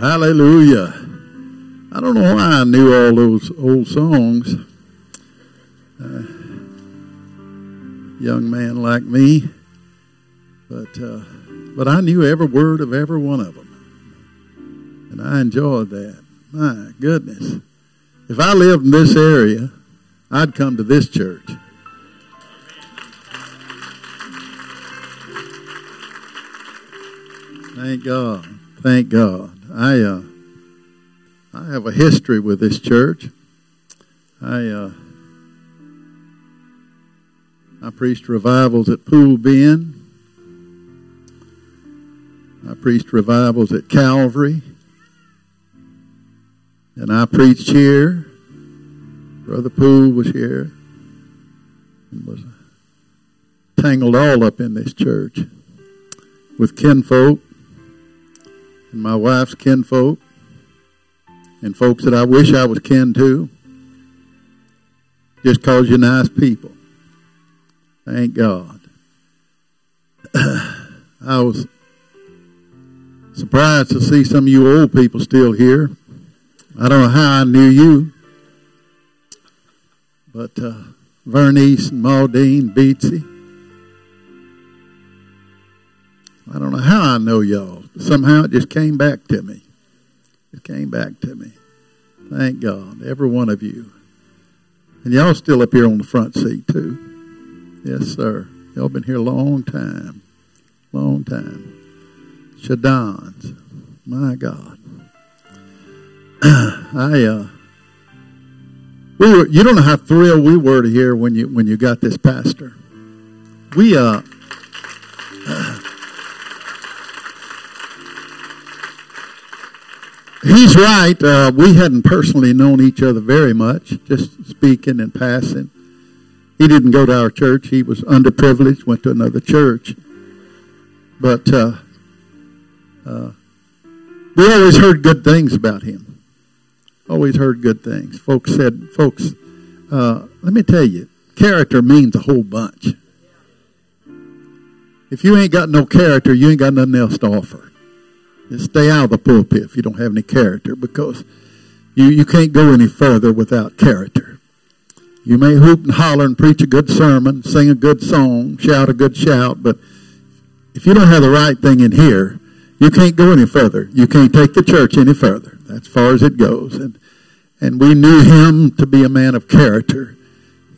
Hallelujah. I don't know why I knew all those old songs. Young man like me. But I knew every word of every one of them. And I enjoyed that. My goodness. If I lived in this area, I'd come to this church. Thank God. Thank God. I have a history with this church. I preached revivals at Pool Bend. I preached revivals at Calvary. And I preached here. Brother Poole was here and was tangled all up in this church with kinfolk and my wife's kinfolk and folks that I wish I was kin to, just cause you're nice people. Thank God. I was surprised to see some of you old people still here. I don't know how I knew you. But Vernice and Maudine, Beatsy. I don't know how I know y'all. Somehow it just came back to me. It came back to me. Thank God, every one of you. And y'all still up here on the front seat too. Yes, sir. Y'all been here a long time. Long time. Shadons. My God. You don't know how thrilled we were to hear when you got this pastor. He's right. We hadn't personally known each other very much, just speaking and passing. He didn't go to our church. He was underprivileged, went to another church. But we always heard good things about him. Always heard good things. Folks said, let me tell you, character means a whole bunch. If you ain't got no character, you ain't got nothing else to offer. Just stay out of the pulpit if you don't have any character, because you can't go any further without character. You may hoop and holler and preach a good sermon, sing a good song, shout a good shout, but if you don't have the right thing in here, you can't go any further. You can't take the church any further. That's as far as it goes. And we knew him to be a man of character,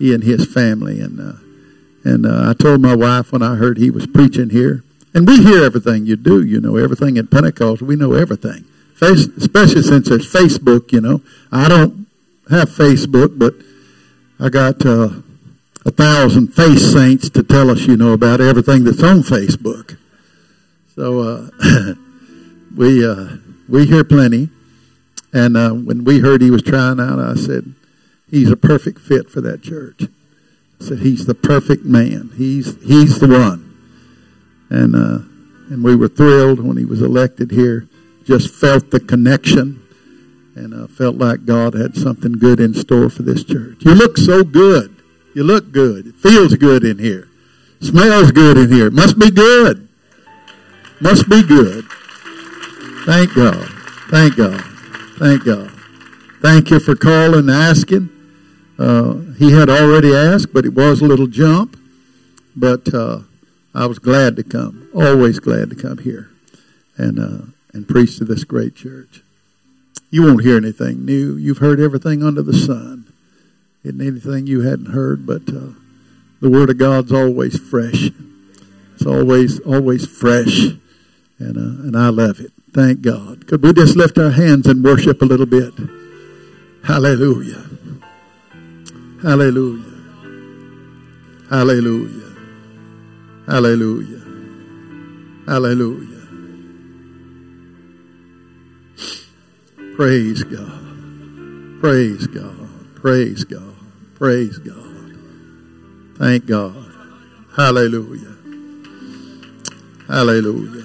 he and his family. And I told my wife when I heard he was preaching here, and we hear everything you do, you know, everything at Pentecost. We know everything, especially since there's Facebook, you know. I don't have Facebook, but I got 1,000 face saints to tell us, you know, about everything that's on Facebook. So we hear plenty, and when we heard he was trying out, I said, he's a perfect fit for that church. I said, he's the perfect man. He's the one. And we were thrilled when he was elected here. Just felt the connection, and felt like God had something good in store for this church. You look so good. You look good. It feels good in here. Smells good in here. It must be good. Must be good. Thank God. Thank God. Thank God. Thank you for calling and asking. He had already asked, but it was a little jump. But I was glad to come. Always glad to come here and preach to this great church. You won't hear anything new. You've heard everything under the sun. Isn't anything you hadn't heard, but the Word of God's always fresh. It's always fresh. And I love it. Thank God. Could we just lift our hands and worship a little bit? Hallelujah. Hallelujah. Hallelujah. Hallelujah. Hallelujah. Praise God. Praise God. Praise God. Praise God. Thank God. Hallelujah. Hallelujah.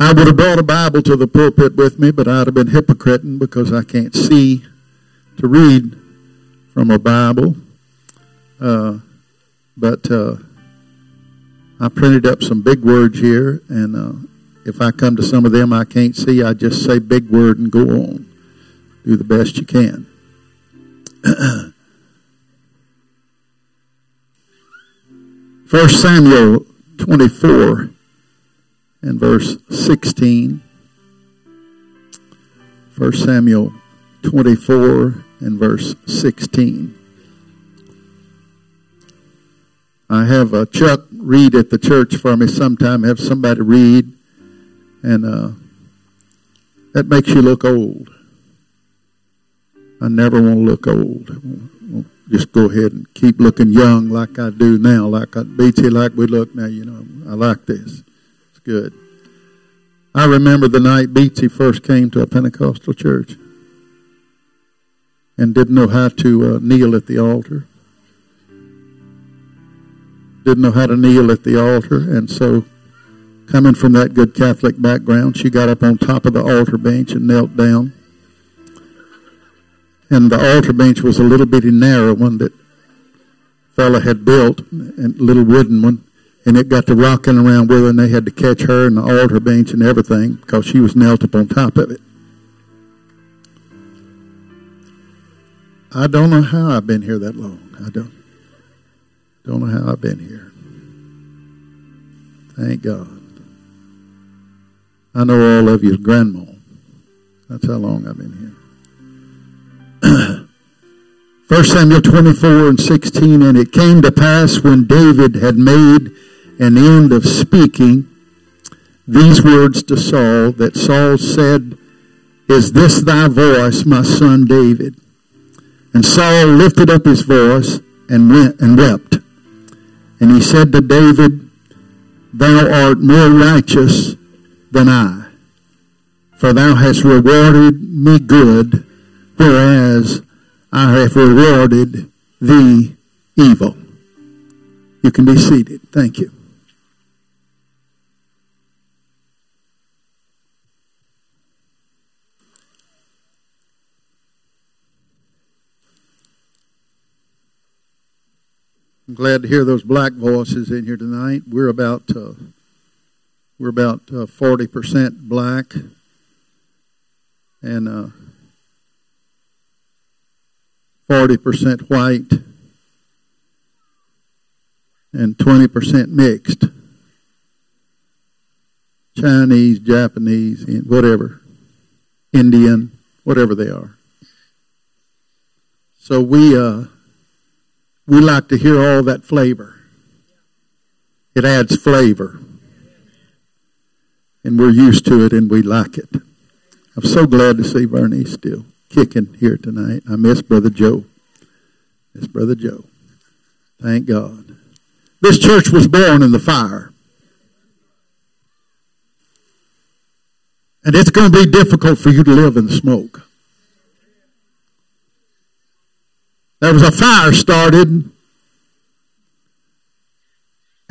I would have brought a Bible to the pulpit with me, but I'd have been hypocriting because I can't see. to read from a Bible, but I printed up some big words here, and if I come to some of them I can't see, I just say big word and go on. Do the best you can. First Samuel 24 and verse 16. 1 Samuel 24 and verse 16. I have Chuck read at the church for me sometime. Have somebody read, and that makes you look old. I never want to look old. I'll just go ahead and keep looking young like I do now, like Beatsy, like we look now. You know, I like this. It's good. I remember the night Beatsy first came to a Pentecostal church and didn't know how to kneel at the altar. Didn't know how to kneel at the altar, and so coming from that good Catholic background, she got up on top of the altar bench and knelt down. And the altar bench was a little bitty narrow one that fella had built, a little wooden one, and it got to rocking around with her, and they had to catch her and the altar bench and everything because she was knelt up on top of it. I don't know how I've been here that long. I don't know how I've been here. Thank God. I know all of you is grandma. That's how long I've been here. 1 Samuel 24 and 16, and it came to pass when David had made an end of speaking these words to Saul, that Saul said, "Is this thy voice, my son David?" And Saul lifted up his voice and went and wept. And he said to David, "Thou art more righteous than I, for thou hast rewarded me good, whereas I have rewarded thee evil." You can be seated. Thank you. I'm glad to hear those black voices in here tonight. We're about 40% black, and 40% white, and 20% mixed. Chinese, Japanese, whatever, Indian, whatever they are. So we like to hear all that flavor. It adds flavor. And we're used to it and we like it. I'm so glad to see Vernice still kicking here tonight. I miss Brother Joe. Thank God. This church was born in the fire. And it's going to be difficult for you to live in the smoke. There was a fire started,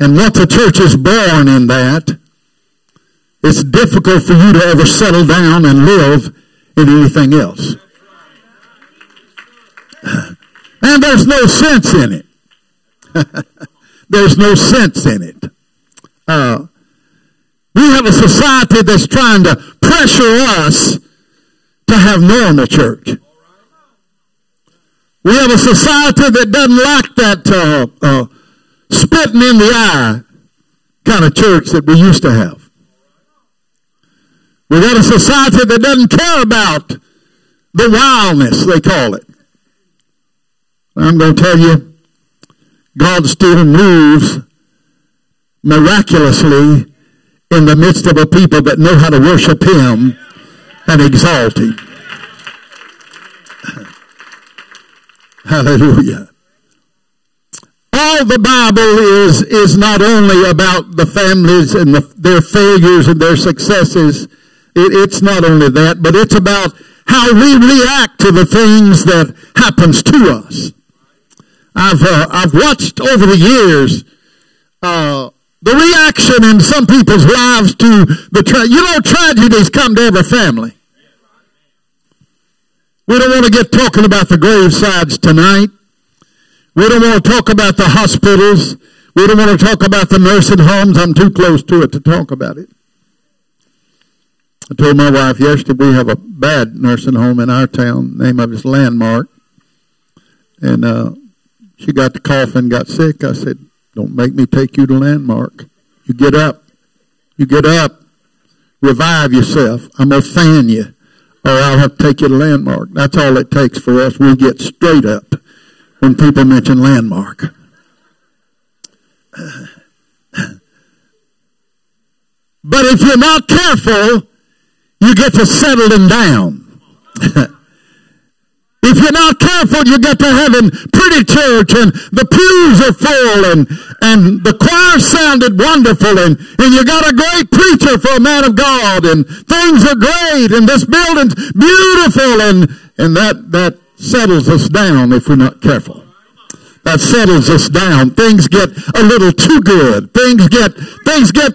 and once a church is born in that, it's difficult for you to ever settle down and live in anything else. And there's no sense in it. There's no sense in it. We have a society that's trying to pressure us to have normal church. We have a society that doesn't like that spitting in the eye kind of church that we used to have. We got a society that doesn't care about the wildness, they call it. I'm going to tell you, God still moves miraculously in the midst of a people that know how to worship Him and exalt Him. Hallelujah. All the Bible is not only about the families and their failures and their successes. It's not only that, but it's about how we react to the things that happens to us. I've watched over the years the reaction in some people's lives to the tragedies come to every family. We don't want to get talking about the gravesides tonight. We don't want to talk about the hospitals. We don't want to talk about the nursing homes. I'm too close to it to talk about it. I told my wife yesterday we have a bad nursing home in our town. The name of it is Landmark. And she got the cough and got sick. I said, don't make me take you to Landmark. You get up. You get up. Revive yourself. I'm going to fan you, or I'll have to take you to Landmark. That's all it takes for us. We get straight up when people mention Landmark. But if you're not careful, you get to settle them down. If you're not careful, you get to having pretty church, and the pews are full, and the choir sounded wonderful, and you got a great preacher for a man of God, and things are great, and this building's beautiful, and that settles us down if we're not careful. That settles us down. Things get a little too good. Things get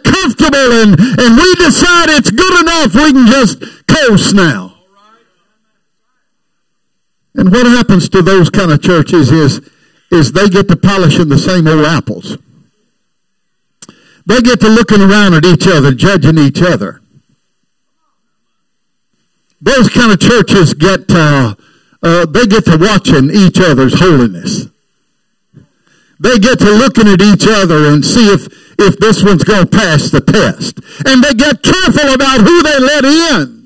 comfortable, and we decide it's good enough. We can just coast now. And what happens to those kind of churches is they get to polishing the same old apples. They get to looking around at each other, judging each other. Those kind of churches get to watching each other's holiness. They get to looking at each other and see if this one's going to pass the test. And they get careful about who they let in.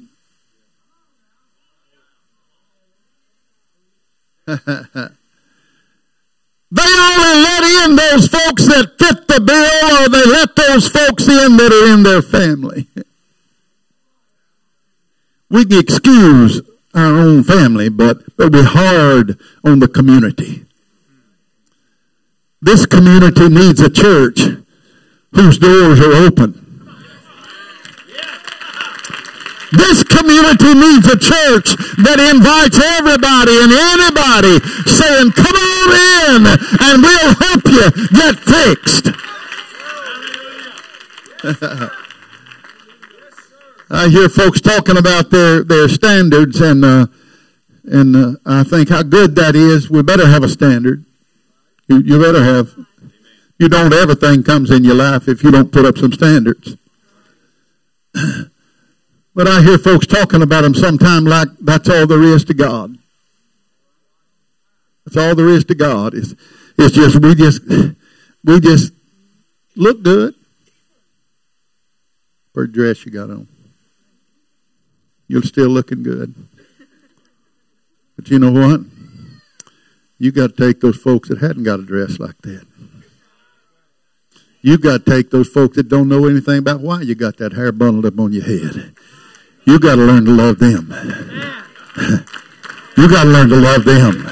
They only let in those folks that fit the bill, or they let those folks in that are in their family. We can excuse our own family, but we're hard on the community. This community needs a church whose doors are open. This community needs a church that invites everybody and anybody, saying, come on in and we'll help you get fixed. I hear folks talking about their standards, and I think how good that is. We better have a standard. You better have. You don't, everything comes in your life if you don't put up some standards. But I hear folks talking about them sometimes like that's all there is to God. That's all there is to God. It's just we just look good. Pretty dress you got on. You're still looking good. But you know what? You got to take those folks that hadn't got a dress like that. You got to take those folks that don't know anything about why you got that hair bundled up on your head. You got to learn to love them. You got to learn to love them.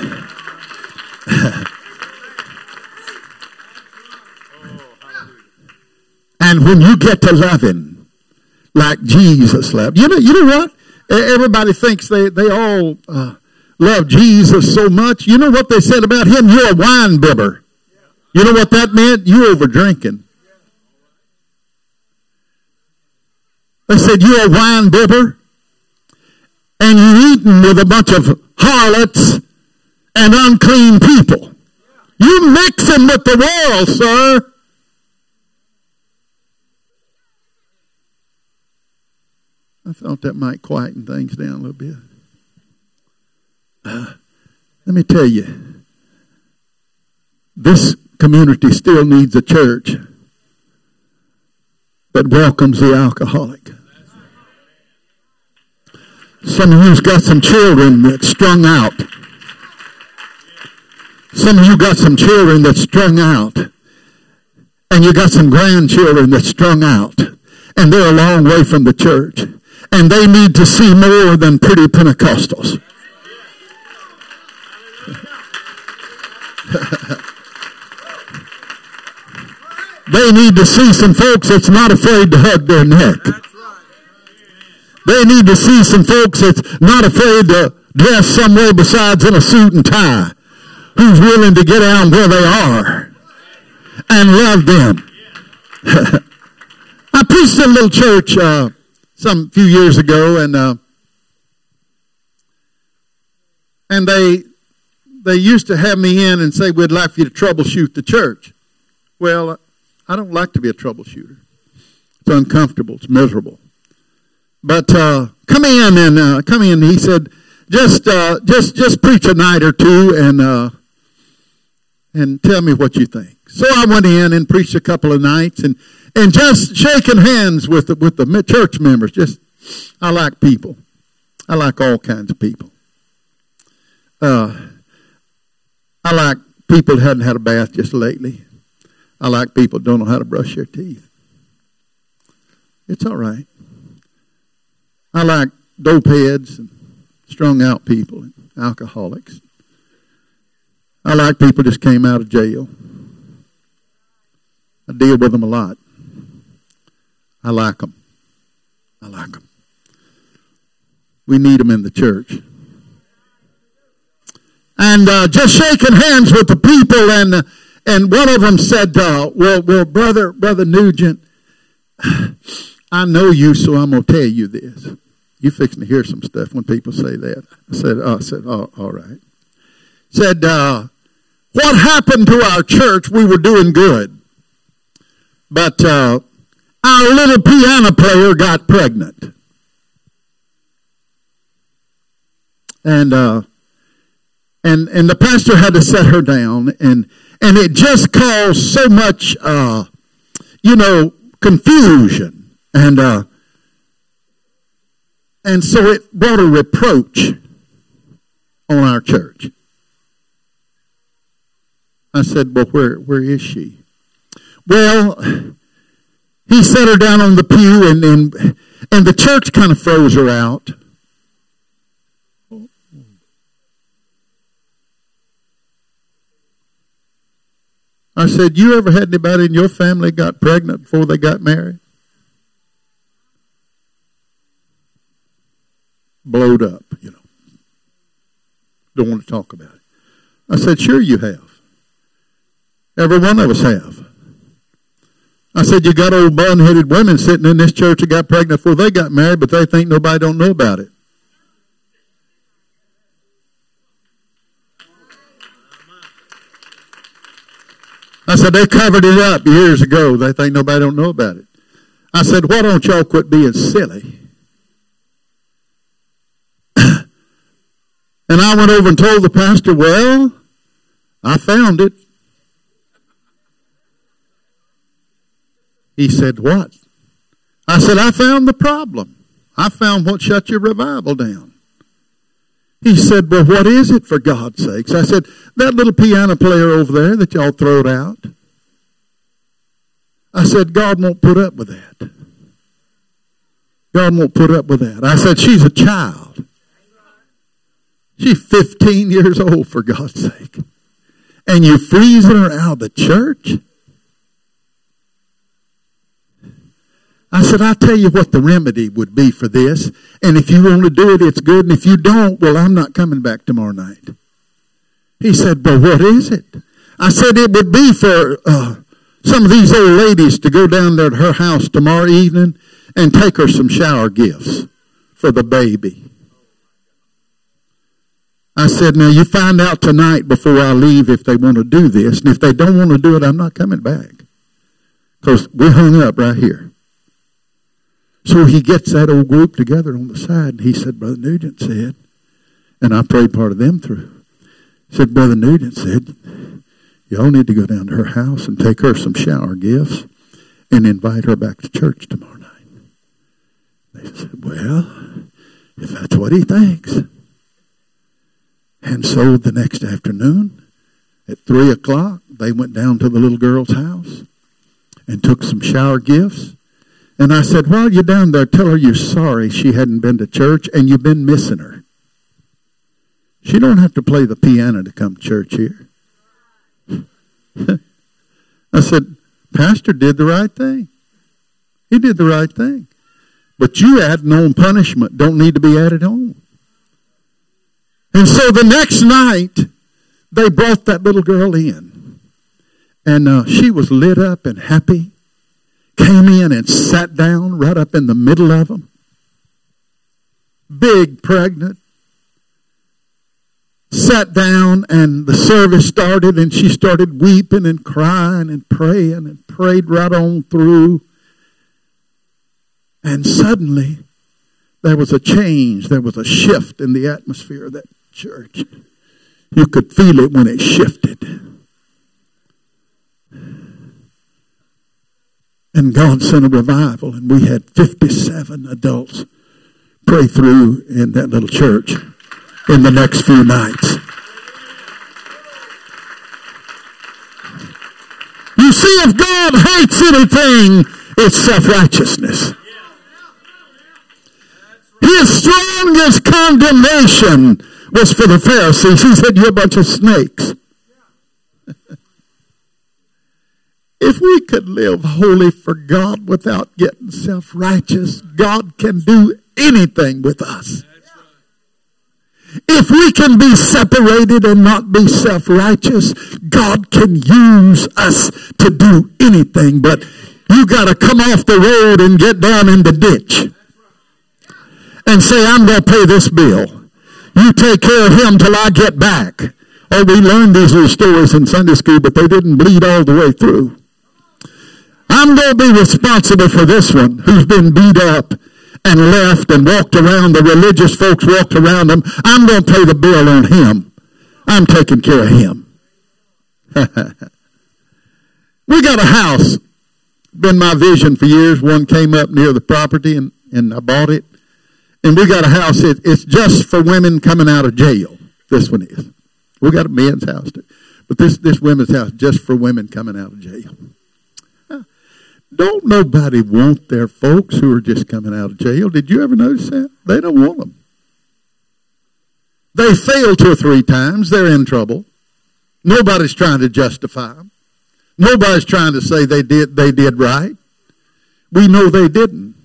And when you get to loving like Jesus loved, you know what? Everybody thinks they all love Jesus so much. You know what they said about him? You're a wine bibber. You know what that meant? You over drinking. They said, you're a wine bibber, and you're eating with a bunch of harlots and unclean people. You mix them with the world, sir. I thought that might quieten things down a little bit. Let me tell you, this community still needs a church that welcomes the alcoholic. Some of you's got some children that's strung out. Some of you got some children that's strung out. And you got some grandchildren that's strung out. And they're a long way from the church. And they need to see more than pretty Pentecostals. They need to see some folks that's not afraid to hug their neck. They need to see some folks that's not afraid to dress some way besides in a suit and tie, who's willing to get out where they are and love them. I preached at a little church some few years ago, and And they used to have me in and say, we'd like for you to troubleshoot the church. Well, I don't like to be a troubleshooter. It's uncomfortable. It's miserable. But come in. He said, just preach a night or two and tell me what you think. So I went in and preached a couple of nights and just shaking hands with the church members. Just, I like people. I like all kinds of people. I like people who hadn't had a bath just lately. I like people who don't know how to brush their teeth. It's all right. I like dope heads and strung out people and alcoholics. I like people who just came out of jail. I deal with them a lot. I like them. I like them. We need them in the church. And just shaking hands with the people, and one of them said, well, brother Nugent, I know you, so I'm going to tell you this. You're fixing to hear some stuff when people say that. I said, all right. Said, what happened to our church? We were doing good. But our little piano player got pregnant. And the pastor had to set her down, and it just caused so much, confusion, and so it brought a reproach on our church. I said, well, where is she? Well, he set her down on the pew, and the church kind of froze her out. I said, you ever had anybody in your family got pregnant before they got married? Blowed up, Don't want to talk about it. I said, sure you have. Every one of us have. I said, you got old bun-headed women sitting in this church that got pregnant before they got married, but they think nobody don't know about it. I said, they covered it up years ago. They think nobody don't know about it. I said, why don't y'all quit being silly? And I went over and told the pastor, well, I found it. He said, what? I said, I found the problem. I found what shut your revival down. He said, well, what is it, for God's sakes? I said, that little piano player over there that y'all throwed out. I said, God won't put up with that. God won't put up with that. I said, she's a child. She's 15 years old, for God's sake. And you're freezing her out of the church? I said, I'll tell you what the remedy would be for this. And if you want to do it, it's good. And if you don't, well, I'm not coming back tomorrow night. He said, but what is it? I said, it would be for some of these old ladies to go down there to her house tomorrow evening and take her some shower gifts for the baby. I said, now you find out tonight before I leave if they want to do this. And if they don't want to do it, I'm not coming back. Because we're hung up right here. So he gets that old group together on the side, and he said, Brother Nugent said, and I prayed part of them through, said, Brother Nugent said, y'all need to go down to her house and take her some shower gifts and invite her back to church tomorrow night. They said, well, if that's what he thinks. And so the next afternoon, at 3 o'clock, they went down to the little girl's house and took some shower gifts. And I said, while you're down there, tell her you're sorry she hadn't been to church and you've been missing her. She don't have to play the piano to come to church here. I said, Pastor did the right thing. He did the right thing. But you adding on punishment don't need to be added on. And so the next night, they brought that little girl in. And she was lit up and happy. Came in and sat down right up in the middle of them. Big, pregnant. sat down and the service started, and she started weeping and crying and praying and prayed right on through. And suddenly there was a change. There was a shift in the atmosphere of that church. You could feel it when it shifted. And God sent a revival, and we had 57 adults pray through in that little church in the next few nights. You see, if God hates anything, it's self-righteousness. His strongest condemnation was for the Pharisees. He said, you're a bunch of snakes. If we could live holy for God without getting self-righteous, God can do anything with us. If we can be separated and not be self-righteous, God can use us to do anything. But you got to come off the road and get down in the ditch and say, I'm going to pay this bill. You take care of him till I get back. Oh, we learned these little stories in Sunday school, but they didn't bleed all the way through. I'm going to be responsible for this one who's been beat up and left and walked around. The religious folks walked around him. I'm going to pay the bill on him. I'm taking care of him. We got a house. Been my vision for years. One came up near the property, and I bought it. And we got a house. It's just for women coming out of jail. This one is. We got a men's house too. But this women's house just for women coming out of jail. Don't nobody want their folks who are just coming out of jail. Did you ever notice that? They don't want them. They fail 2 or 3 times. They're in trouble. Nobody's trying to justify them. Nobody's trying to say they did right. We know they didn't.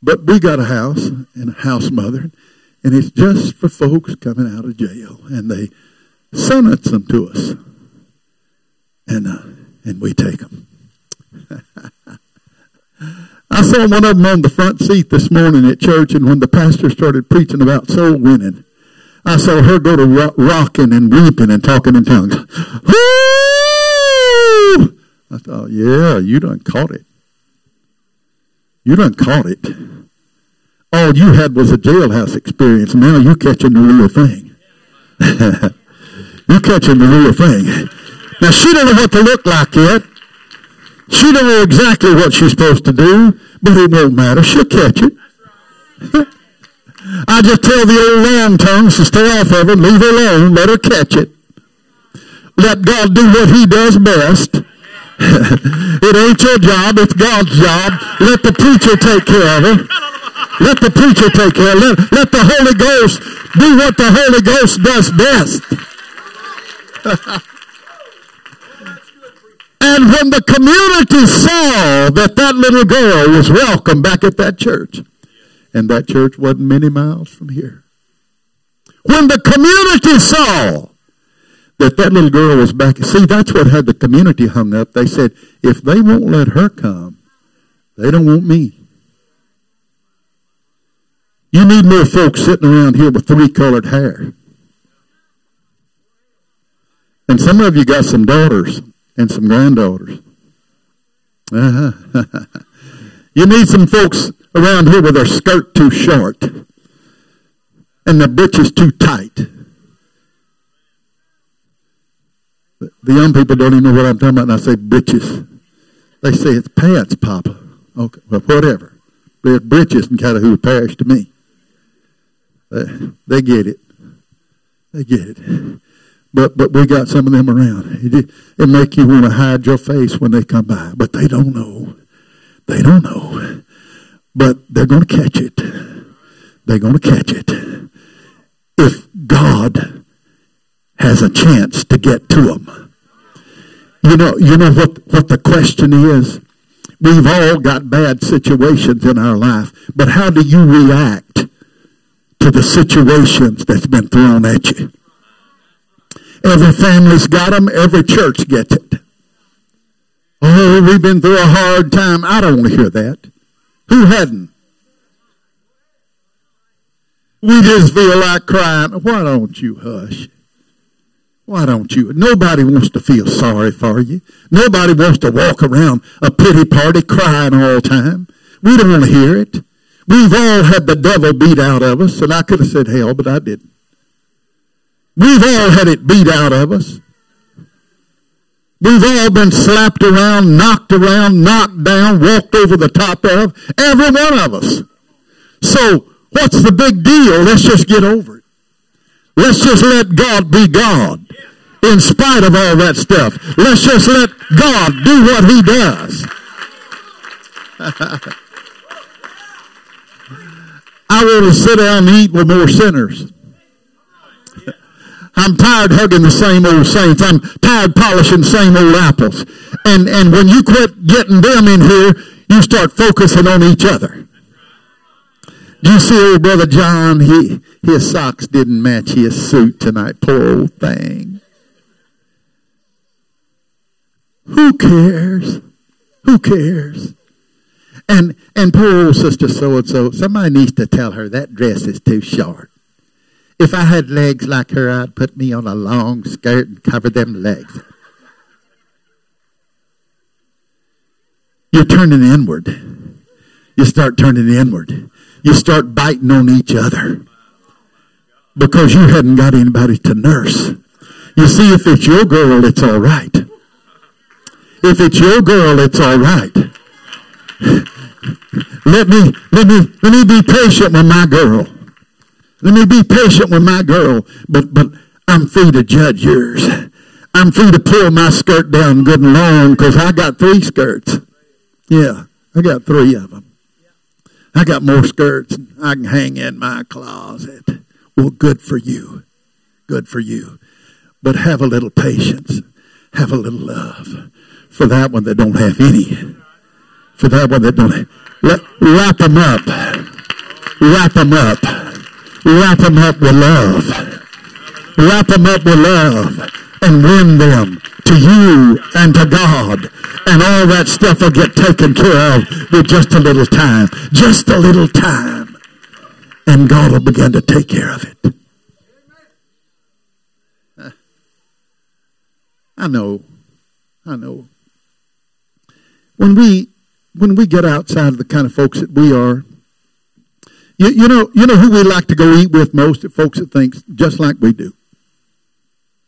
But we got a house and a house mother, and it's just for folks coming out of jail. And they sentence them to us, and we take them. I saw one of them on the front seat this morning at church, and when the pastor started preaching about soul winning, I saw her go to rocking and weeping and talking in tongues. Woo! I thought, yeah, you done caught it. You done caught it. All you had was a jailhouse experience. Now you catching the real thing. You catching the real thing. Now she don't know what to look like yet. She don't know exactly what she's supposed to do, but it won't matter. She'll catch it. I just tell the old lamb tongues to stay off of her, leave her alone, let her catch it. Let God do what he does best. It ain't your job, it's God's job. Let the preacher take care of her. Let the preacher take care of her. Let the Holy Ghost do what the Holy Ghost does best. And when the community saw that that little girl was welcome back at that church, and that church wasn't many miles from here. When the community saw that that little girl was back, see, that's what had the community hung up. They said, if they won't let her come, they don't want me. You need more folks sitting around here with 3-colored hair. And some of you got some daughters and some granddaughters. You need some folks around here with their skirt too short and their britches too tight. The young people don't even know what I'm talking about, and I say britches. They say it's pants, Papa. Okay, well, whatever. They're britches in Catahoula Parish to me. They get it. They get it. But we got some of them around. It make you want to hide your face when they come by. But they don't know. They don't know. But they're going to catch it. They're going to catch it. If God has a chance to get to them. You know what the question is? We've all got bad situations in our life. But how do you react to the situations that's been thrown at you? Every family's got them. Every church gets it. Oh, we've been through a hard time. I don't want to hear that. Who hadn't? We just feel like crying. Why don't you hush? Why don't you? Nobody wants to feel sorry for you. Nobody wants to walk around a pity party crying all the time. We don't want to hear it. We've all had the devil beat out of us, and I could have said hell, but I didn't. We've all had it beat out of us. We've all been slapped around, knocked down, walked over the top of, every one of us. So what's the big deal? Let's just get over it. Let's just let God be God in spite of all that stuff. Let's just let God do what he does. I want to sit down and eat with more sinners. I'm tired hugging the same old saints. I'm tired polishing the same old apples. And when you quit getting them in here, you start focusing on each other. Do you see old Brother John? His socks didn't match his suit tonight. Poor old thing. Who cares? Who cares? And poor old sister so-and-so, somebody needs to tell her that dress is too short. If I had legs like her, I'd put me on a long skirt and cover them legs. You're turning inward. You start turning inward. You start biting on each other because you hadn't got anybody to nurse. You see, if it's your girl, it's all right. If it's your girl, it's all right. Let me be patient with my girl. Let me be patient with my girl. But I'm free to judge yours. I'm free to pull my skirt down good and long because I got 3 skirts. Yeah, I got 3 of them. I got more skirts I can hang in my closet. Well, good for you. Good for you. But have a little patience. Have a little love for that one that don't have any. For that one that don't have. Wrap them up. Wrap them up. Wrap them up with love. Wrap them up with love and win them to you and to God. And all that stuff will get taken care of with just a little time. Just a little time. And God will begin to take care of it. I know. I know. When we get outside of the kind of folks that we are, you know who we like to go eat with most? Are folks that think just like we do.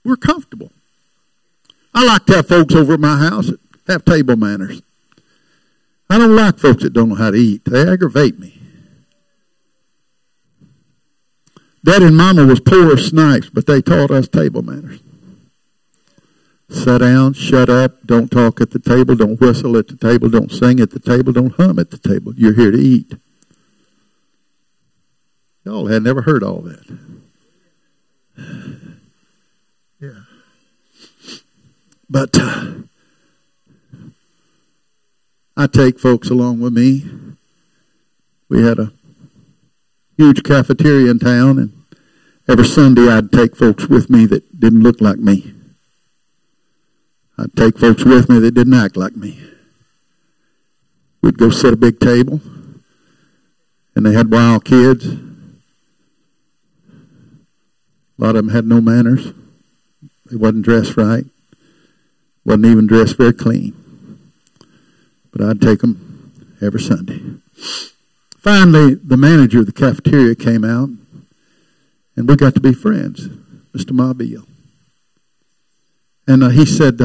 We're comfortable. I like to have folks over at my house that have table manners. I don't like folks that don't know how to eat. They aggravate me. Dad and Mama was poor as snipes, but they taught us table manners. Sit down, shut up, don't talk at the table, don't whistle at the table, don't sing at the table, don't hum at the table. You're here to eat. Y'all had never heard all that. Yeah. But I take folks along with me. We had a huge cafeteria in town, and every Sunday I'd take folks with me that didn't look like me. I'd take folks with me that didn't act like me. We'd go set a big table, and they had wild kids. A lot of them had no manners. They wasn't dressed right. Wasn't even dressed very clean. But I'd take them every Sunday. Finally, the manager of the cafeteria came out, and we got to be friends, Mr. Mobile. And he said,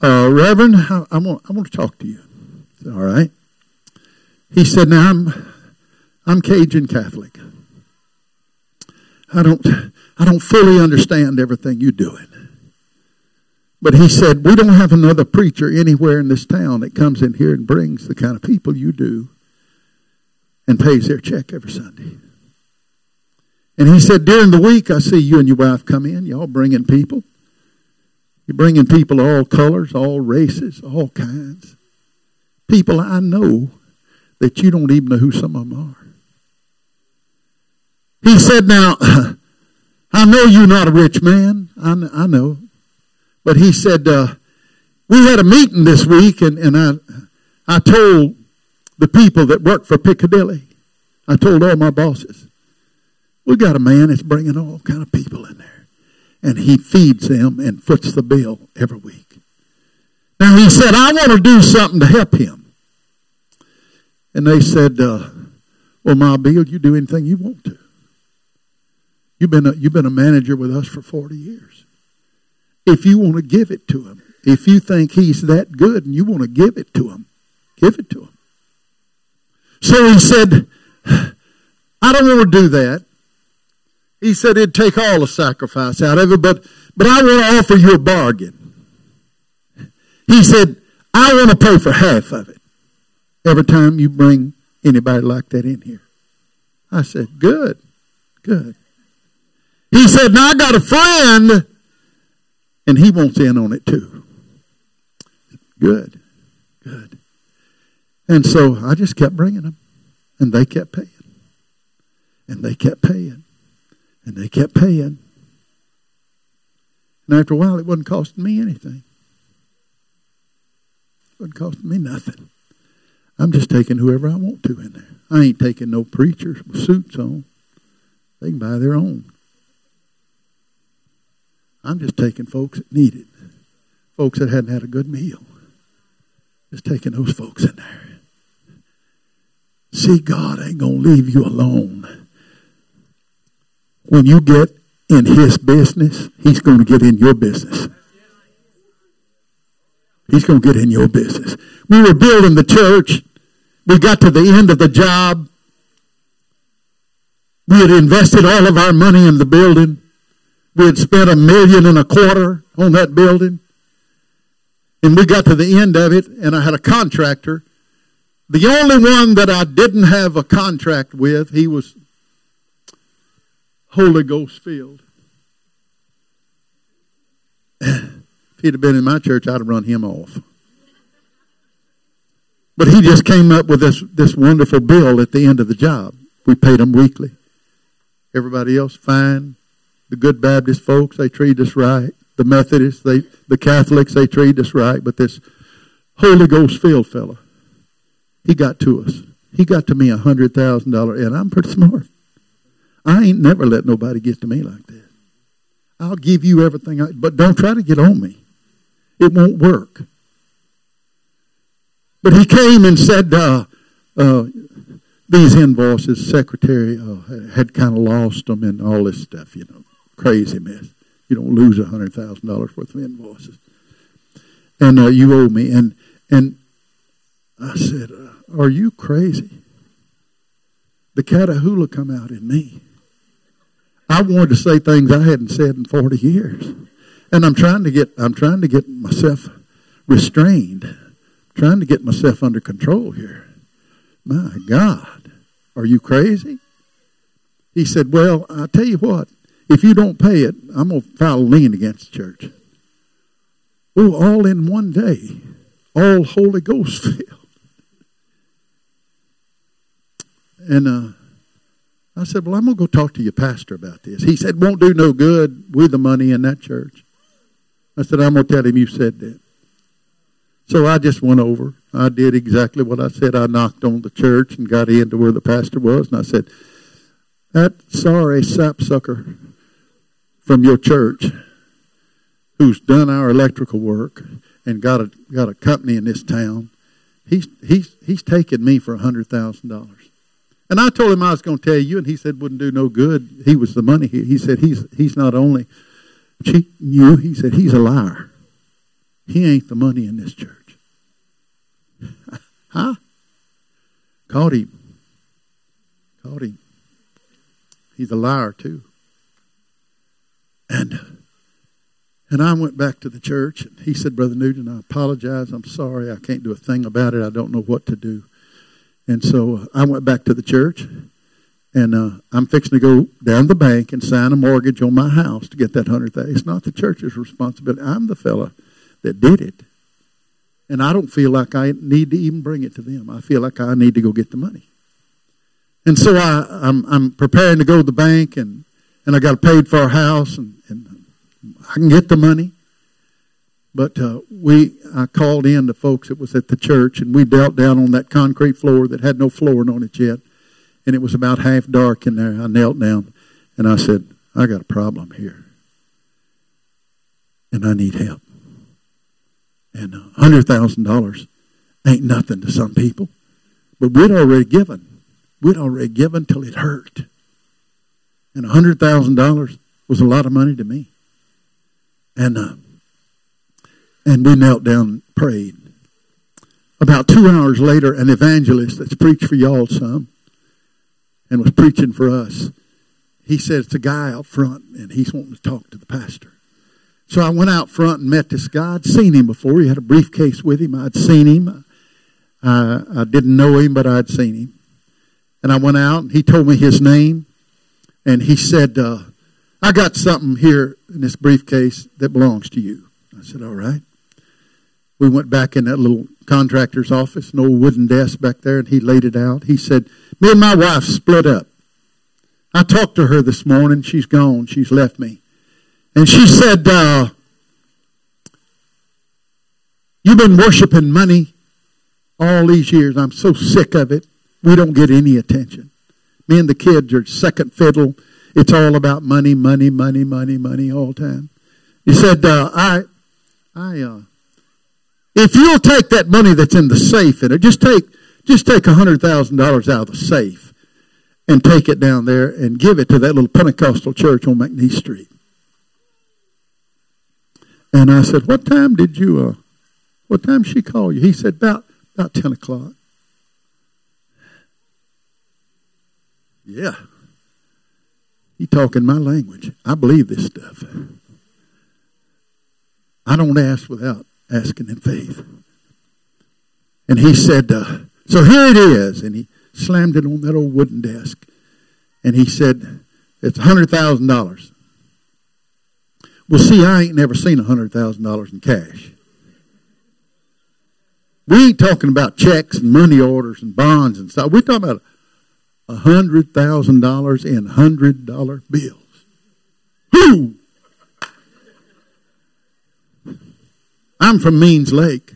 Reverend, I want to talk to you. I said, all right. He said, now, I'm Cajun Catholic. I don't fully understand everything you're doing. But he said, we don't have another preacher anywhere in this town that comes in here and brings the kind of people you do and pays their check every Sunday. And he said, during the week, I see you and your wife come in. Y'all bringing people. You're bringing people all colors, all races, all kinds. People I know that you don't even know who some of them are. He said, now, I know you're not a rich man. I know. But he said, we had a meeting this week, and I told the people that work for Piccadilly, I told all my bosses, We got a man that's bringing all kind of people in there. And he feeds them and foots the bill every week. Now he said, I want to do something to help him. And they said, well, Ma Beale, you do anything you want to. You've been a manager with us for 40 years. If you want to give it to him, if you think he's that good and you want to give it to him, give it to him. So he said, I don't want to do that. He said it'd take all the sacrifice out of it, but I want to offer you a bargain. He said, I want to pay for half of it every time you bring anybody like that in here. I said, good, good. He said, now I got a friend, and he wants in on it too. Good, good. And so I just kept bringing them, and they kept paying, and they kept paying, and they kept paying. And after a while, it wasn't costing me anything. It wasn't costing me nothing. I'm just taking whoever I want to in there. I ain't taking no preachers with suits on. They can buy their own. I'm just taking folks that need it. Folks that hadn't had a good meal. Just taking those folks in there. See, God ain't going to leave you alone. When you get in his business, he's going to get in your business. He's going to get in your business. We were building the church. We got to the end of the job. We had invested all of our money in the building. We had spent $1.25 million on that building. And we got to the end of it, and I had a contractor. The only one that I didn't have a contract with, he was Holy Ghost filled. If he'd have been in my church, I'd have run him off. But he just came up with this wonderful bill at the end of the job. We paid him weekly. Everybody else, fine. The good Baptist folks, they treat us right. The Methodists, the Catholics, they treat us right. But this Holy Ghost-filled fella, he got to us. He got to me $100,000, and I'm pretty smart. I ain't never let nobody get to me like that. I'll give you everything, but don't try to get on me. It won't work. But he came and said, these invoices, secretary had kind of lost them and all this stuff, crazy mess. You don't lose $100,000 worth of invoices. And you owe me. And I said, are you crazy? The Catahoula come out in me. I wanted to say things I hadn't said in 40 years. And I'm trying to get myself restrained. I'm trying to get myself under control here. My God, are you crazy? He said, well, I'll tell you what. If you don't pay it, I'm going to file a lien against the church. Oh, all in one day. All Holy Ghost filled. And I said, well, I'm going to go talk to your pastor about this. He said, won't do no good with the money in that church. I said, I'm going to tell him you said that. So I just went over. I did exactly what I said. I knocked on the church and got into where the pastor was. And I said, that sorry sapsucker from your church who's done our electrical work and got a company in this town, he's taking me for $100,000. And I told him I was going to tell you, and he said wouldn't do no good. He was the money here. He said he's not only cheating you, he said he's a liar. He ain't the money in this church. Huh? Caught him. Caught him. He's a liar too. And I went back to the church, and he said, Brother Nugent, I apologize. I'm sorry. I can't do a thing about it. I don't know what to do. And so I went back to the church, and I'm fixing to go down to the bank and sign a mortgage on my house to get that $100,000. It's not the church's responsibility. I'm the fella that did it. And I don't feel like I need to even bring it to them. I feel like I need to go get the money. And so I'm preparing to go to the bank, and I got paid for a house, and I can get the money. But I called in the folks that was at the church, and we dealt down on that concrete floor that had no flooring on it yet, and it was about half dark in there. I knelt down, And I said, I got a problem here. And I need help. And $100,000 ain't nothing to some people. But we'd already given. We'd already given till it hurt. And $100,000 was a lot of money to me. And we knelt down and prayed. About 2 hours later, an evangelist that's preached for y'all some and was preaching for us, he said, it's a guy out front, and he's wanting to talk to the pastor. So I went out front and met this guy. I'd seen him before. He had a briefcase with him. I'd seen him. I didn't know him, but I'd seen him. And I went out, and he told me his name, and he said, I got something here in this briefcase that belongs to you. I said, all right. We went back in that little contractor's office, an old wooden desk back there, and he laid it out. He said, me and my wife split up. I talked to her this morning. She's gone. She's left me. And she said, you've been worshiping money all these years. I'm so sick of it. We don't get any attention. Me and the kids are second fiddle. It's all about money, money, money, money, money all the time. He said, if you'll take that money that's in the safe in it, just take $100,000 out of the safe and take it down there and give it to that little Pentecostal church on McNeese Street. And I said, what time did she call you? He said, about 10 o'clock. Yeah. He talking my language. I believe this stuff. I don't ask without asking in faith. And he said, so here it is. And he slammed it on that old wooden desk. And he said, it's $100,000. Well, see, I ain't never seen $100,000 in cash. We ain't talking about checks and money orders and bonds and stuff. We're talking about $100,000 in $100 bills. Who? I'm from Means Lake.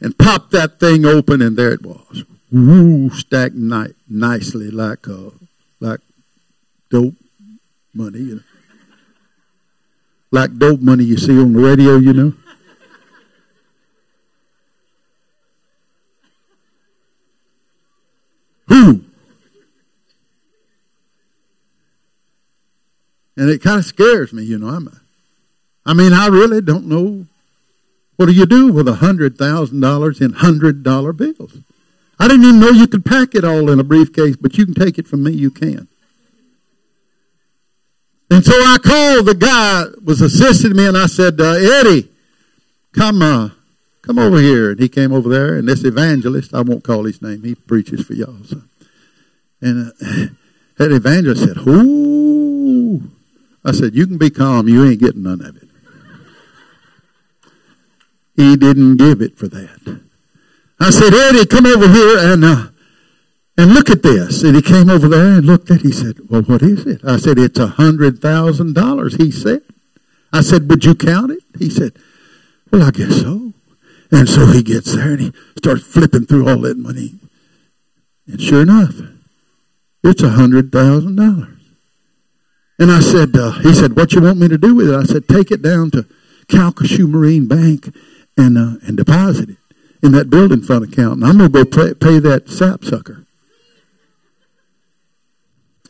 And popped that thing open, and there it was. Woo, stacked nicely like dope money. You know. Like dope money you see on the radio, you know. Woo. And it kind of scares me, you know. I really don't know. What do you do with $100,000 in $100 bills? I didn't even know you could pack it all in a briefcase, but you can take it from me, you can. And so I called the guy that was assisting me, and I said, Eddie, come over here. And he came over there, and this evangelist, I won't call his name, he preaches for y'all. So. And that evangelist said, whoo. I said, you can be calm. You ain't getting none of it. He didn't give it for that. I said, Eddie, come over here and look at this. And he came over there and looked at it. He said, well, what is it? I said, it's $100,000, he said. I said, would you count it? He said, well, I guess so. And so he gets there and he starts flipping through all that money. And sure enough, it's $100,000. And I said, he said, what you want me to do with it? I said, take it down to Calcasieu Marine Bank and deposit it in that building fund account. And I'm going to go pay that sapsucker.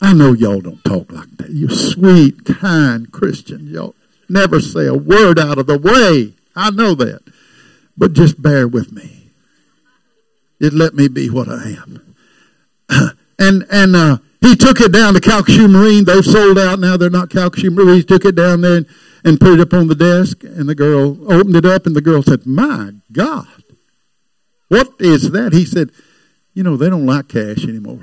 I know y'all don't talk like that. You're sweet, kind Christians. Y'all never say a word out of the way. I know that. But just bear with me. Just let me be what I am. He took it down to Calcasieu Marine. They've sold out now. They're not Calcasieu Marine. He took it down there and put it up on the desk. And the girl opened it up, and the girl said, my God, what is that? He said, you know, they don't like cash anymore.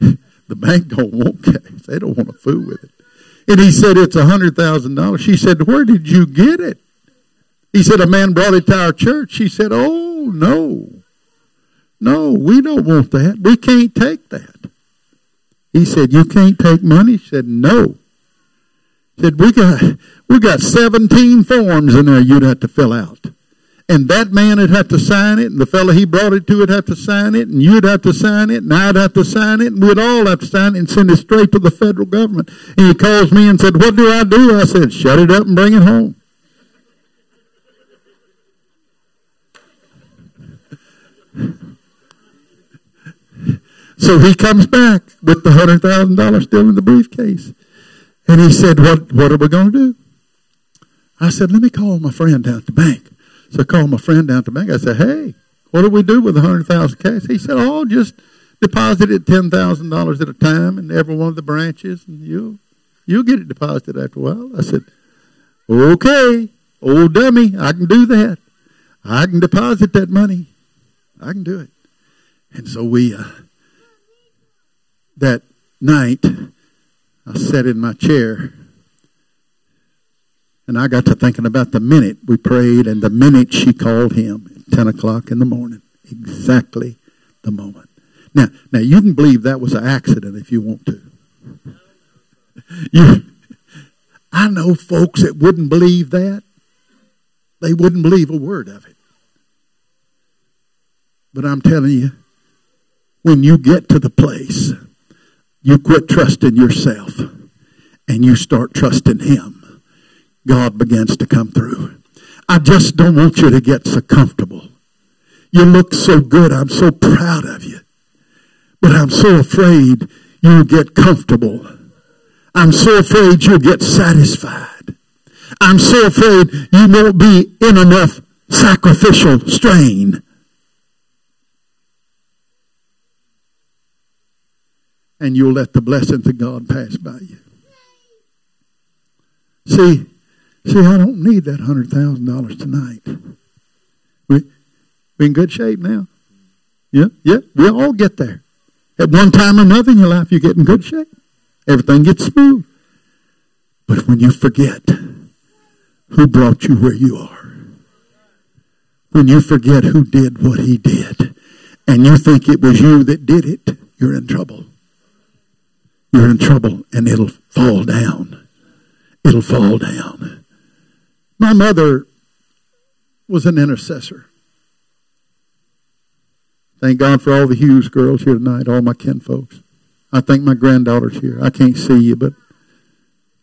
The bank don't want cash. They don't want to fool with it. And he said, it's $100,000. She said, where did you get it? He said, a man brought it to our church. She said, oh, no, we don't want that. We can't take that. He said, you can't take money? She said, no. He said, we got 17 forms in there you'd have to fill out. and that man would have to sign it, and the fellow he brought it to would have to sign it, and you'd have to sign it, and I'd have to sign it, and we'd all have to sign it and send it straight to the federal government. And he calls me and said, what do? I said, shut it up and bring it home. So he comes back with the $100,000 still in the briefcase. And he said, what are we going to do? I said, let me call my friend down at the bank. So I called my friend down at the bank. I said, hey, what do we do with $100,000 cash? He said, oh, just deposit it $10,000 at a time in every one of the branches, and you'll get it deposited after a while. I said, okay, old dummy, I can do that. I can deposit that money. I can do it. And so we, that night, I sat in my chair, and I got to thinking about the minute we prayed and the minute she called him at 10 o'clock in the morning. Exactly the moment. Now you can believe that was an accident if you want to. I know folks that wouldn't believe that. They wouldn't believe a word of it. But I'm telling you, when you get to the place, you quit trusting yourself and you start trusting him, God begins to come through. I just don't want you to get so comfortable. You look so good. I'm so proud of you. But I'm so afraid you'll get comfortable. I'm so afraid you'll get satisfied. I'm so afraid you won't be in enough sacrificial strain. And you'll let the blessings of God pass by you. See, I don't need that $100,000 tonight. We're in good shape now. Yeah, we all get there. At one time or another in your life, you get in good shape. Everything gets smooth. But when you forget who brought you where you are, when you forget who did what he did, and you think it was you that did it, you're in trouble. You're in trouble, and it'll fall down. It'll fall down. My mother was an intercessor. Thank God for all the Hughes girls here tonight, all my kin folks. I think my granddaughter's here. I can't see you, but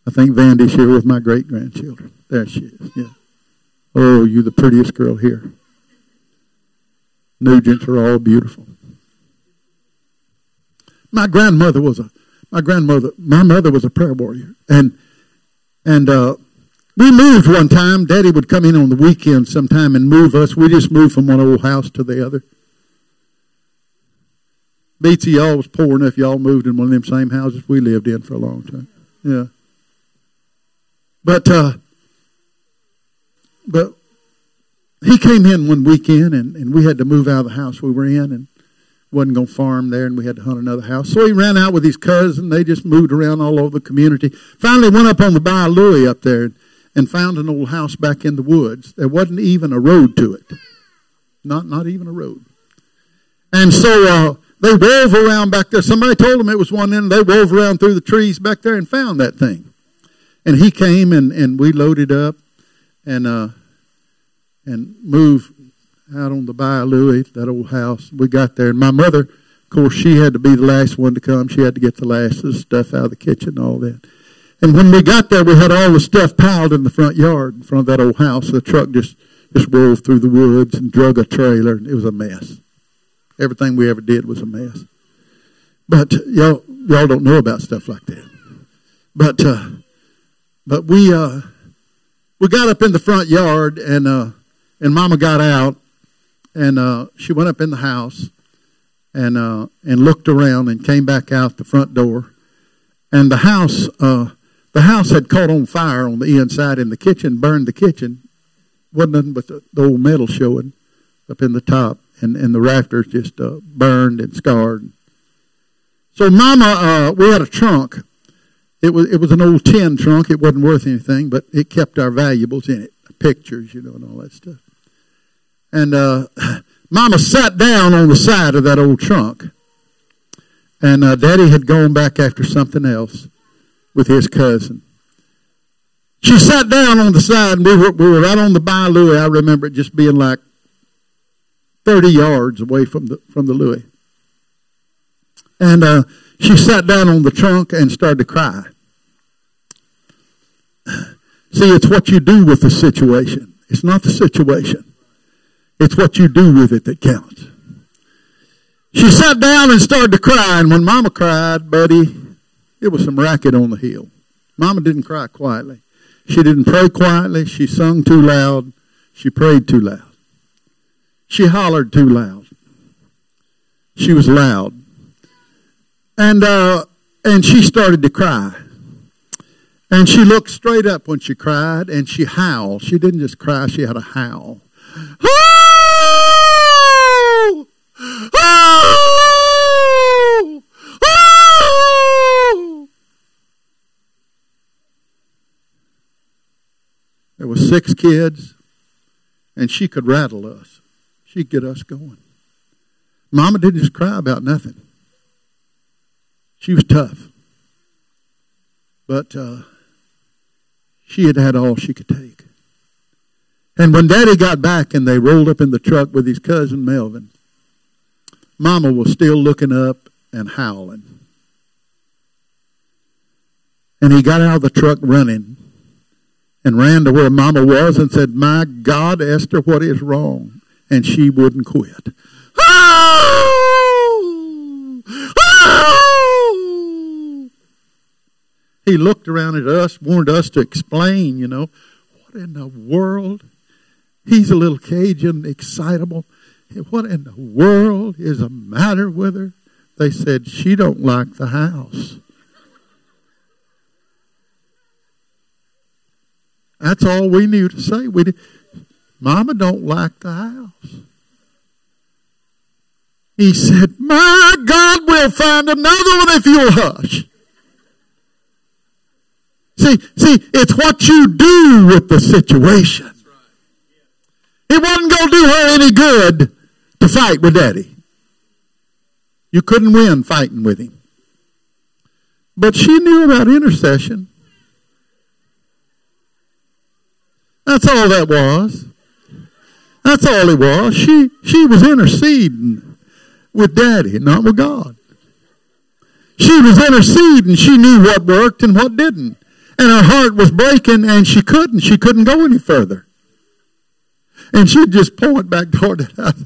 I think Vandy's here with my great-grandchildren. There she is, yeah. Oh, you're the prettiest girl here. Nugents are all beautiful. My mother was a prayer warrior, and we moved one time. Daddy would come in on the weekend sometime and move us. We just moved from one old house to the other. Beatsy, y'all was poor enough. Y'all moved in one of them same houses we lived in for a long time. Yeah. But he came in one weekend, and we had to move out of the house we were in, and wasn't going to farm there, and we had to hunt another house. So he ran out with his cousin. They just moved around all over the community. Finally went up on the Bayou Louis up there and found an old house back in the woods. There wasn't even a road to it. Not even a road. And so they wove around back there. Somebody told them it was one end. They wove around through the trees back there and found that thing. And he came, and we loaded up and moved out on the Bayou Louis, that old house. We got there, and my mother, of course, she had to be the last one to come. She had to get the last of the stuff out of the kitchen and all that. And when we got there, we had all the stuff piled in the front yard in front of that old house. The truck just rolled through the woods and drug a trailer. It was a mess. Everything we ever did was a mess. But y'all don't know about stuff like that. But we got up in the front yard, and Mama got out. And she went up in the house and looked around and came back out the front door. And the house had caught on fire on the inside in the kitchen, burned the kitchen. Wasn't nothing but the old metal showing up in the top. And the rafters just burned and scarred. So Mama, we had a trunk. It was an old tin trunk. It wasn't worth anything, but it kept our valuables in it. Pictures, and all that stuff. And Mama sat down on the side of that old trunk. And Daddy had gone back after something else with his cousin. She sat down on the side, and we were right on the Bayou Louis. I remember it just being like 30 yards away from the Louis. And she sat down on the trunk and started to cry. See, it's what you do with the situation. It's not the situation. It's what you do with it that counts. She sat down and started to cry. And when Mama cried, buddy, it was some racket on the hill. Mama didn't cry quietly. She didn't pray quietly. She sung too loud. She prayed too loud. She hollered too loud. She was loud. And she started to cry. And she looked straight up when she cried, and she howled. She didn't just cry, she had a howl. Oh! Oh! Oh! There were 6 kids, and she could rattle us. She'd get us going. Mama didn't just cry about nothing. She was tough. But she had had all she could take. And when Daddy got back and they rolled up in the truck with his cousin Melvin, Mama was still looking up and howling. And he got out of the truck running and ran to where Mama was and said, "My God, Esther, what is wrong?" And she wouldn't quit. Oh! Oh! He looked around at us, wanted us to explain, you know. What in the world? He's a little Cajun, excitable. What in the world is the matter with her? They said, she don't like the house. That's all we knew to say. We did. Mama don't like the house. He said, "My God, we'll find another one if you'll hush." See, it's what you do with the situation. It wasn't going to do her any good to fight with Daddy. You couldn't win fighting with him. But she knew about intercession. That's all that was. That's all it was. She was interceding with Daddy, not with God. She was interceding. She knew what worked and what didn't. And her heart was breaking, and she couldn't. She couldn't go any further. And she'd just point back toward that house.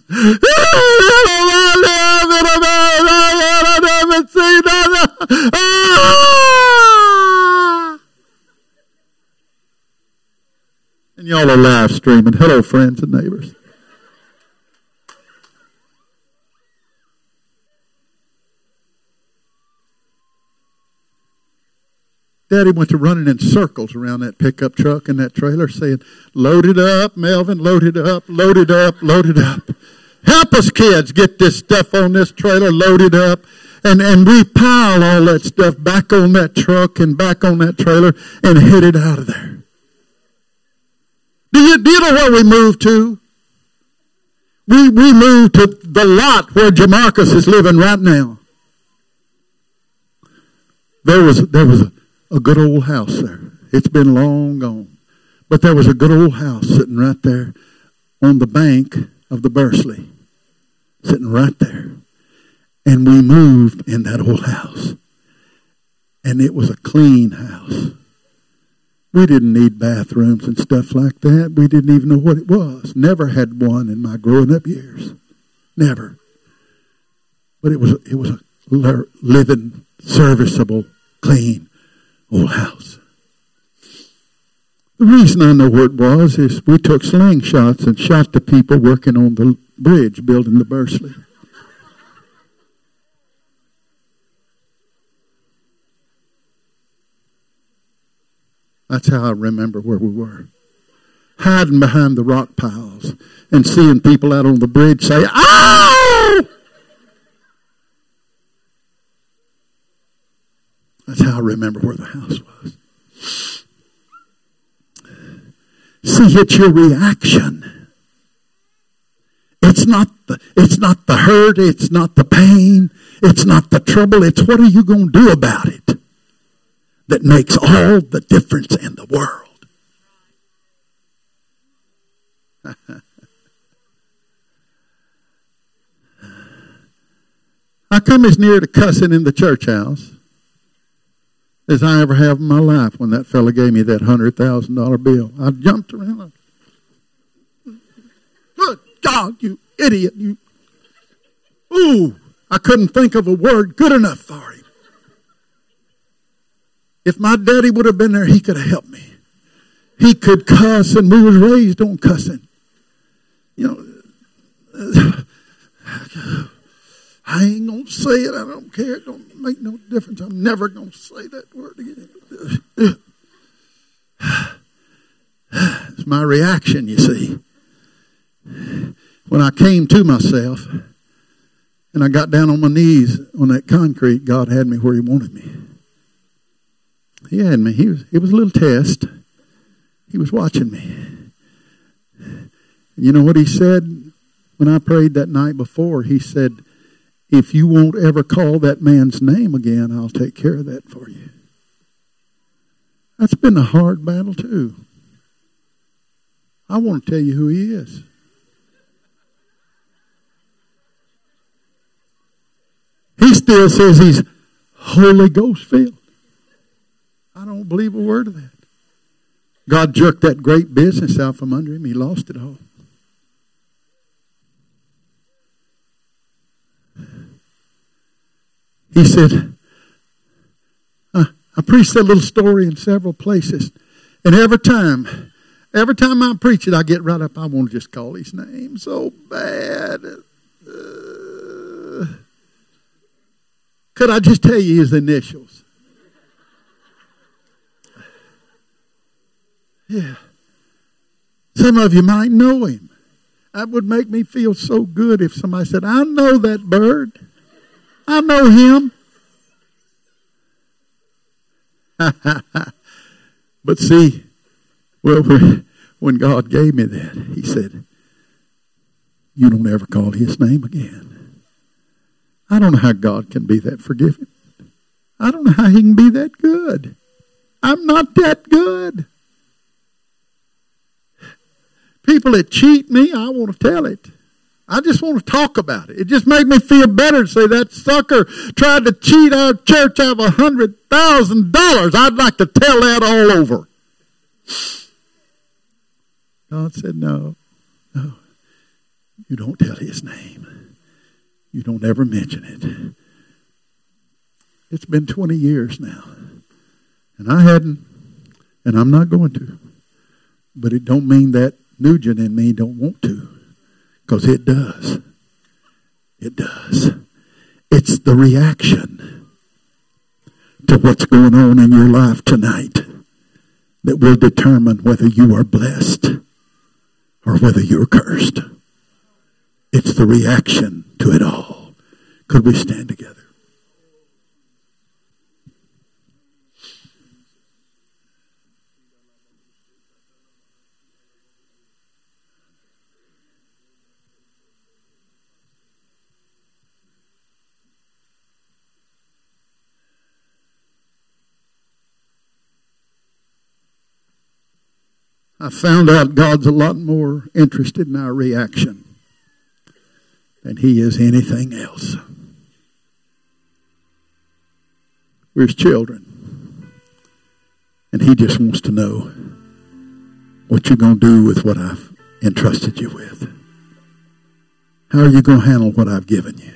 And y'all are live streaming. Hello, friends and neighbors. Daddy went to running in circles around that pickup truck and that trailer saying, "Load it up, Melvin, load it up, load it up, load it up. Help us kids get this stuff on this trailer, load it up." And we pile all that stuff back on that truck and back on that trailer and hit it out of there. Do you know where we moved to? We moved to the lot where Jamarcus is living right now. There was a good old house there. It's been long gone. But there was a good old house sitting right there on the bank of the Bursley. Sitting right there. And we moved in that old house. And it was a clean house. We didn't need bathrooms and stuff like that. We didn't even know what it was. Never had one in my growing up years. Never. But it was a living, serviceable, clean old house. The reason I know where it was is we took slingshots and shot the people working on the bridge building the Bursley. That's how I remember where we were. Hiding behind the rock piles and seeing people out on the bridge say, "Ah!" That's how I remember where the house was. See, it's your reaction. It's not the hurt. It's not the pain. It's not the trouble. It's what are you going to do about it that makes all the difference in the world. come as near to cussing in the church house as I ever have in my life when that fella gave me that $100,000 bill. I jumped around like, good God, you idiot, you. Ooh, I couldn't think of a word good enough for him. If my daddy would have been there, he could have helped me. He could cuss, and we was raised on cussing. You know, I ain't going to say it. I don't care. It don't make no difference. I'm never going to say that word again. It's my reaction, you see. When I came to myself and I got down on my knees on that concrete, God had me where he wanted me. He had me. It was a little test. He was watching me. And you know what he said when I prayed that night before? He said, if you won't ever call that man's name again, I'll take care of that for you. That's been a hard battle too. I want to tell you who he is. He still says he's Holy Ghost filled. I don't believe a word of that. God jerked that great business out from under him. He lost it all. He said, I preached that little story in several places. And every time I preach it, I get right up. I want to just call his name so bad. Could I just tell you his initials? Yeah. Some of you might know him. That would make me feel so good if somebody said, I know that bird. I know him. But see, well, when God gave me that, he said, you don't ever call his name again. I don't know how God can be that forgiving. I don't know how he can be that good. I'm not that good. People that cheat me, I want to tell it. I just want to talk about it. It just made me feel better to say that sucker tried to cheat our church out of $100,000. I'd like to tell that all over. God said, no. You don't tell his name. You don't ever mention it. It's been 20 years now. And I hadn't, and I'm not going to. But it don't mean that Nugent and me don't want to. Because it does. It does. It's the reaction to what's going on in your life tonight that will determine whether you are blessed or whether you're cursed. It's the reaction to it all. Could we stand together? I found out God's a lot more interested in our reaction than he is anything else. We're his children. And he just wants to know what you're going to do with what I've entrusted you with. How are you going to handle what I've given you?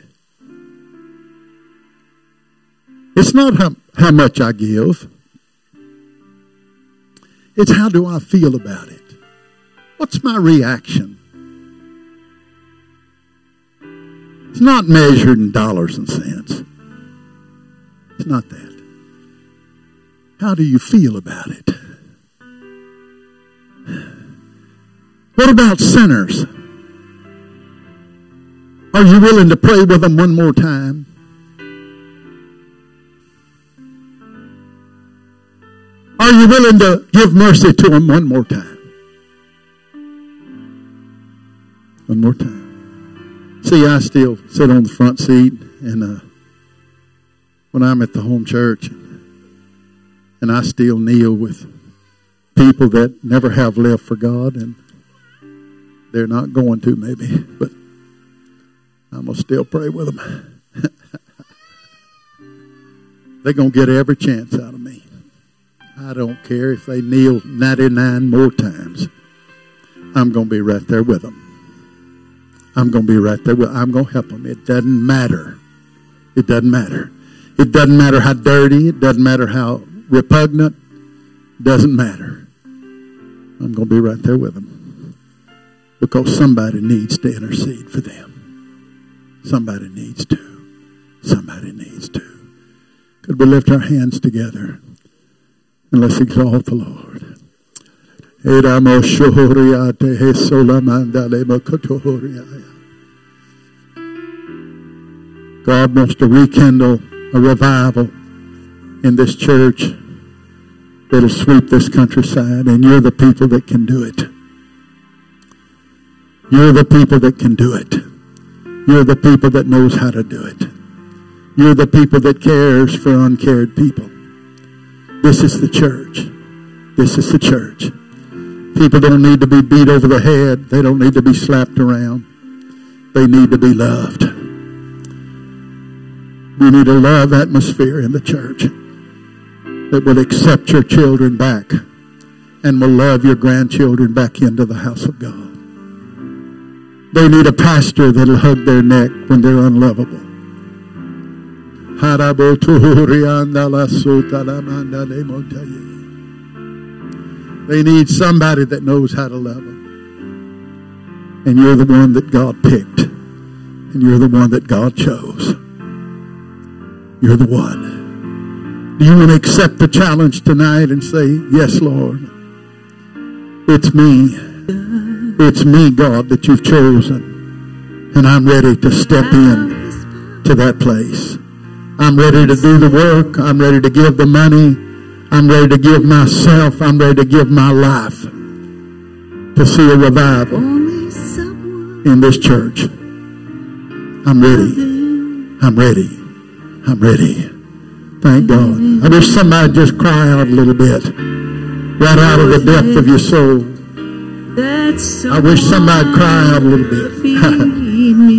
It's not how much I give. It's how do I feel about it? What's my reaction? It's not measured in dollars and cents. It's not that. How do you feel about it? What about sinners? Are you willing to pray with them one more time? Are you willing to give mercy to him one more time? One more time. See, I still sit on the front seat, and when I'm at the home church, and I still kneel with people that never have lived for God, and they're not going to maybe, but I'm going to still pray with them. They're going to get every chance out of me. I don't care if they kneel 99 more times. I'm going to be right there with them. I'm going to be right there with them. I'm going to help them. It doesn't matter. It doesn't matter. It doesn't matter how dirty. It doesn't matter how repugnant. It doesn't matter. I'm going to be right there with them. Because somebody needs to intercede for them. Somebody needs to. Somebody needs to. Could we lift our hands together? And let's exalt the Lord. God wants to rekindle a revival in this church that'll sweep this countryside, and you're the people that can do it. You're the people that can do it. You're the people that knows how to do it. You're the people that cares for uncared people. This is the church. This is the church. People don't need to be beat over the head. They don't need to be slapped around. They need to be loved. We need a love atmosphere in the church that will accept your children back and will love your grandchildren back into the house of God. They need a pastor that will hug their neck when they're unlovable. They need somebody that knows how to love them. And you're the one that God picked. And you're the one that God chose. You're the one. Do you want to accept the challenge tonight and say, yes, Lord, it's me. It's me, God, that you've chosen. And I'm ready to step in to that place. I'm ready to do the work. I'm ready to give the money. I'm ready to give myself. I'm ready to give my life to see a revival in this church. I'm ready. I'm ready. I'm ready. Thank God. I wish somebody just cry out a little bit, right out of the depth of your soul. I wish somebody cry out a little bit.